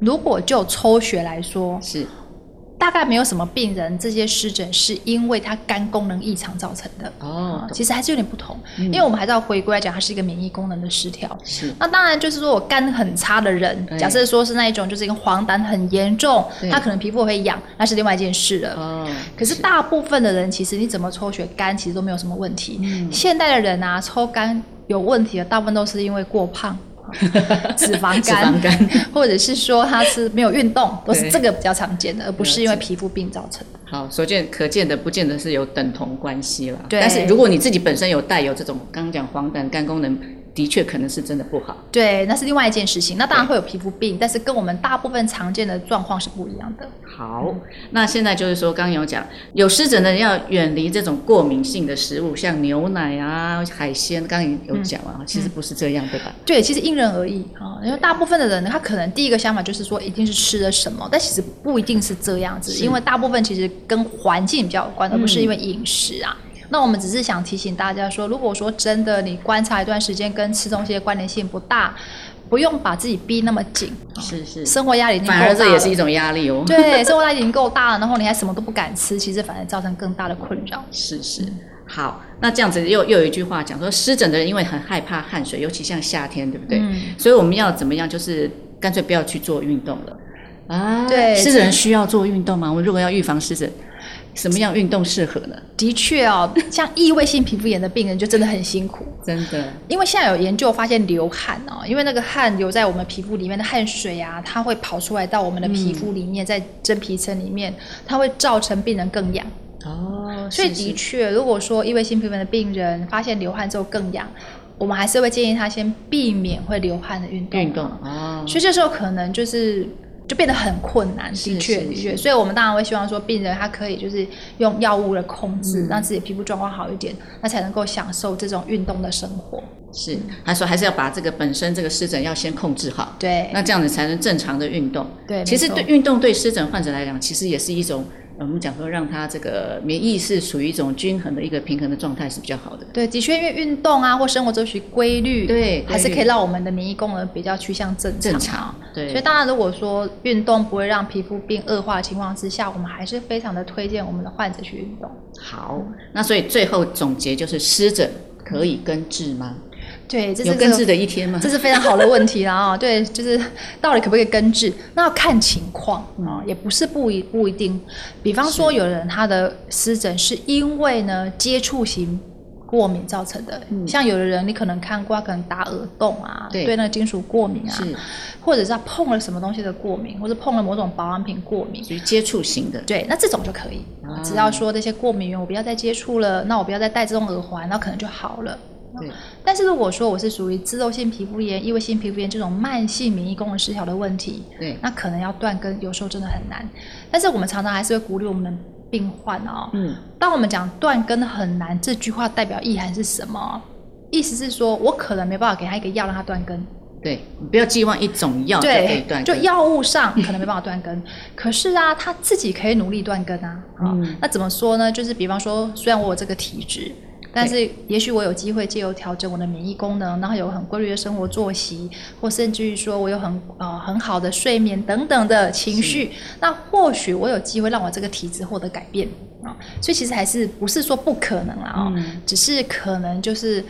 如果就抽血来说，是大概没有什么病人这些湿疹是因为他肝功能异常造成的哦，其实还是有点不同，因为我们还是要回归来讲，它是一个免疫功能的失调。是，那当然就是说我肝很差的人，假设说是那一种就是一个黄疸很严重，他可能皮肤会痒，那是另外一件事了。哦，可是大部分的人其实你怎么抽血肝其实都没有什么问题。现代的人啊，抽肝有问题的大部分都是因为过胖。脂肪肝，或者是说他是没有运动，都是这个比较常见的，而不是因为皮肤病造成的。好，所见可见的，不见得是有等同关系啦。但是如果你自己本身有带有这种，刚刚讲黄疸、肝功能，的确可能是真的不好。对，那是另外一件事情。那当然会有皮肤病，但是跟我们大部分常见的状况是不一样的。好，那现在就是说，刚刚有讲，有湿疹的人要远离这种过敏性的食物，像牛奶啊、海鲜，刚刚有讲啊，其实不是这样，对吧？对，其实因人而异啊。因为大部分的人，他可能第一个想法就是说，一定是吃了什么，但其实不一定是这样子，因为大部分其实跟环境比较有关，而不是因为饮食啊。那我们只是想提醒大家说，如果说真的你观察一段时间跟吃东西的关联性不大，不用把自己逼那么紧。是是，生活压力已经够大了，反而这也是一种压力哦。对，生活压力已经够大了，然后你还什么都不敢吃，其实反而造成更大的困扰。是是，好，那这样子又有一句话讲说，湿疹的人因为很害怕汗水，尤其像夏天，对不对？所以我们要怎么样？就是干脆不要去做运动了啊。对，湿疹需要做运动吗？我们如果要预防湿疹，什么样运动适合呢？的确哦，像异位性皮肤炎的病人就真的很辛苦，真的。因为现在有研究发现，流汗哦，因为那个汗留在我们皮肤里面的汗水啊，它会跑出来到我们的皮肤里面，在真皮层里面，它会造成病人更痒。哦，所以的确，如果说异位性皮肤炎的病人发现流汗之后更痒，我们还是会建议他先避免会流汗的运动。运动啊，所以这时候可能就变得很困难，的确的确，所以我们当然会希望说，病人他可以就是用药物的控制，让自己皮肤状况好一点，那才能够享受这种运动的生活。是，他说还是要把这个本身这个湿疹要先控制好，对，那这样子才能正常的运动。对，其实对运动对湿疹患者来讲，其实也是一种我们讲说让它这个免疫是属于一种均衡的一个平衡的状态是比较好的。对，的确，因为运动啊或生活作息规律，对，还是可以让我们的免疫功能比较趋向正常。对，所以当然如果说运动不会让皮肤病恶化的情况之下，我们还是非常的推荐我们的患者去运动。好，那所以最后总结就是湿疹可以根治吗？对，这是有根治的一天吗？这是非常好的问题啦啊！对，就是到底可不可以根治？那要看情况啊，也不是不一定。比方说，有人他的湿疹是因为呢接触型过敏造成的，像有的人你可能看过，他可能打耳洞啊，对那个金属过敏啊，或者是他碰了什么东西的过敏，或者碰了某种保养品过敏，属于接触型的。对，那这种就可以，只要说这些过敏源我不要再接触了，那我不要再戴这种耳环，那可能就好了。但是如果说我是属于脂漏性皮肤炎、异位性皮肤炎这种慢性免疫功能失调的问题，对，那可能要断根，有时候真的很难。但是我们常常还是会鼓励我们的病患哦，当我们讲断根很难这句话代表意涵是什么？意思是说我可能没办法给他一个药让他断根。对，你不要寄望一种药就可以断根，就药物上可能没办法断根，可是啊，他自己可以努力断根啊。那怎么说呢？就是比方说，虽然我有这个体质。但是也许我有机会借由调整我的免疫功能，然后有很规律的生活作息，或甚至于说我有很好的睡眠等等的情绪，那或许我有机会让我这个体质获得改变啊。所以其实还是不是说不可能啦啊，只是可能就是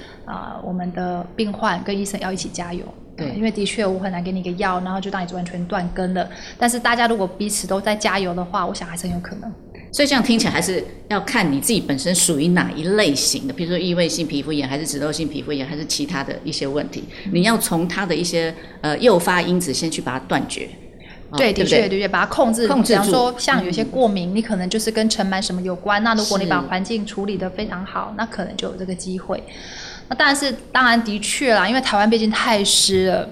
我们的病患跟医生要一起加油。对，因为的确我很难给你一个药，然后就让你完全断根了。但是大家如果彼此都在加油的话，我想还是很有可能。所以这样听起来还是要看你自己本身属于哪一类型的，比如说异位性皮肤炎，还是脂漏性皮肤炎，还是其他的一些问题，你要从它的一些诱发因子先去把它断绝。对，的确，的确，把它控制住。比方说，像有些过敏，你可能就是跟尘螨什么有关。那如果你把环境处理得非常好，那可能就有这个机会。那当然的确啦，因为台湾毕竟太湿了。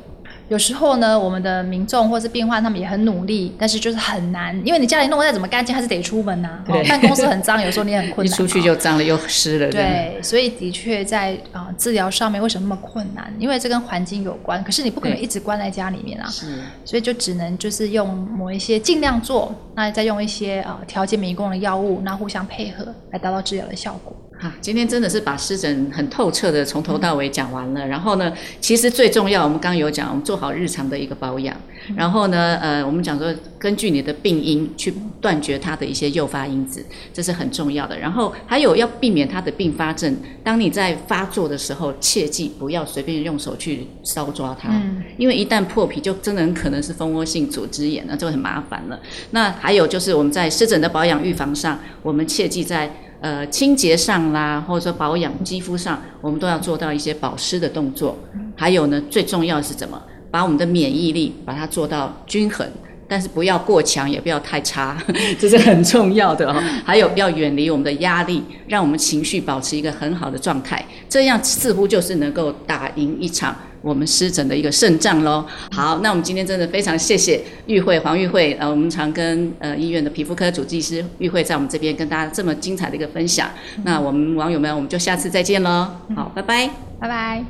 有时候呢，我们的民众或是病患他们也很努力，但是就是很难，因为你家里弄得再怎么干净，还是得出门啊。办公室很脏，有时候你也很困难。一出去就脏了，又湿了。对，所以的确在治疗上面为什么那么困难？因为这跟环境有关，可是你不可能一直关在家里面啊。是。所以就只能就是用某一些尽量做，那再用一些调节免疫功能的药物，那互相配合来达到治疗的效果。今天真的是把湿疹很透彻的从头到尾讲完了。然后呢，其实最重要，我们刚刚有讲，我们做好日常的一个保养。然后呢，我们讲说，根据你的病因去断绝它的一些诱发因子，这是很重要的。然后还有要避免它的并发症。当你在发作的时候，切记不要随便用手去搔抓它，因为一旦破皮，就真的很可能是蜂窝性组织炎，那就很麻烦了。那还有就是我们在湿疹的保养预防上，我们切记在清洁上啦，或者说保养肌肤上，我们都要做到一些保湿的动作。还有呢，最重要的是怎么把我们的免疫力把它做到均衡，但是不要过强，也不要太差，这是很重要的哦。还有要远离我们的压力，让我们情绪保持一个很好的状态，这样似乎就是能够打赢一场我们湿疹的一个胜仗咯。好，那我们今天真的非常谢谢黄玉慧，我们常跟医院的皮肤科主治医师玉慧在我们这边跟大家这么精彩的一个分享。那我们网友们，我们就下次再见咯。好，拜拜。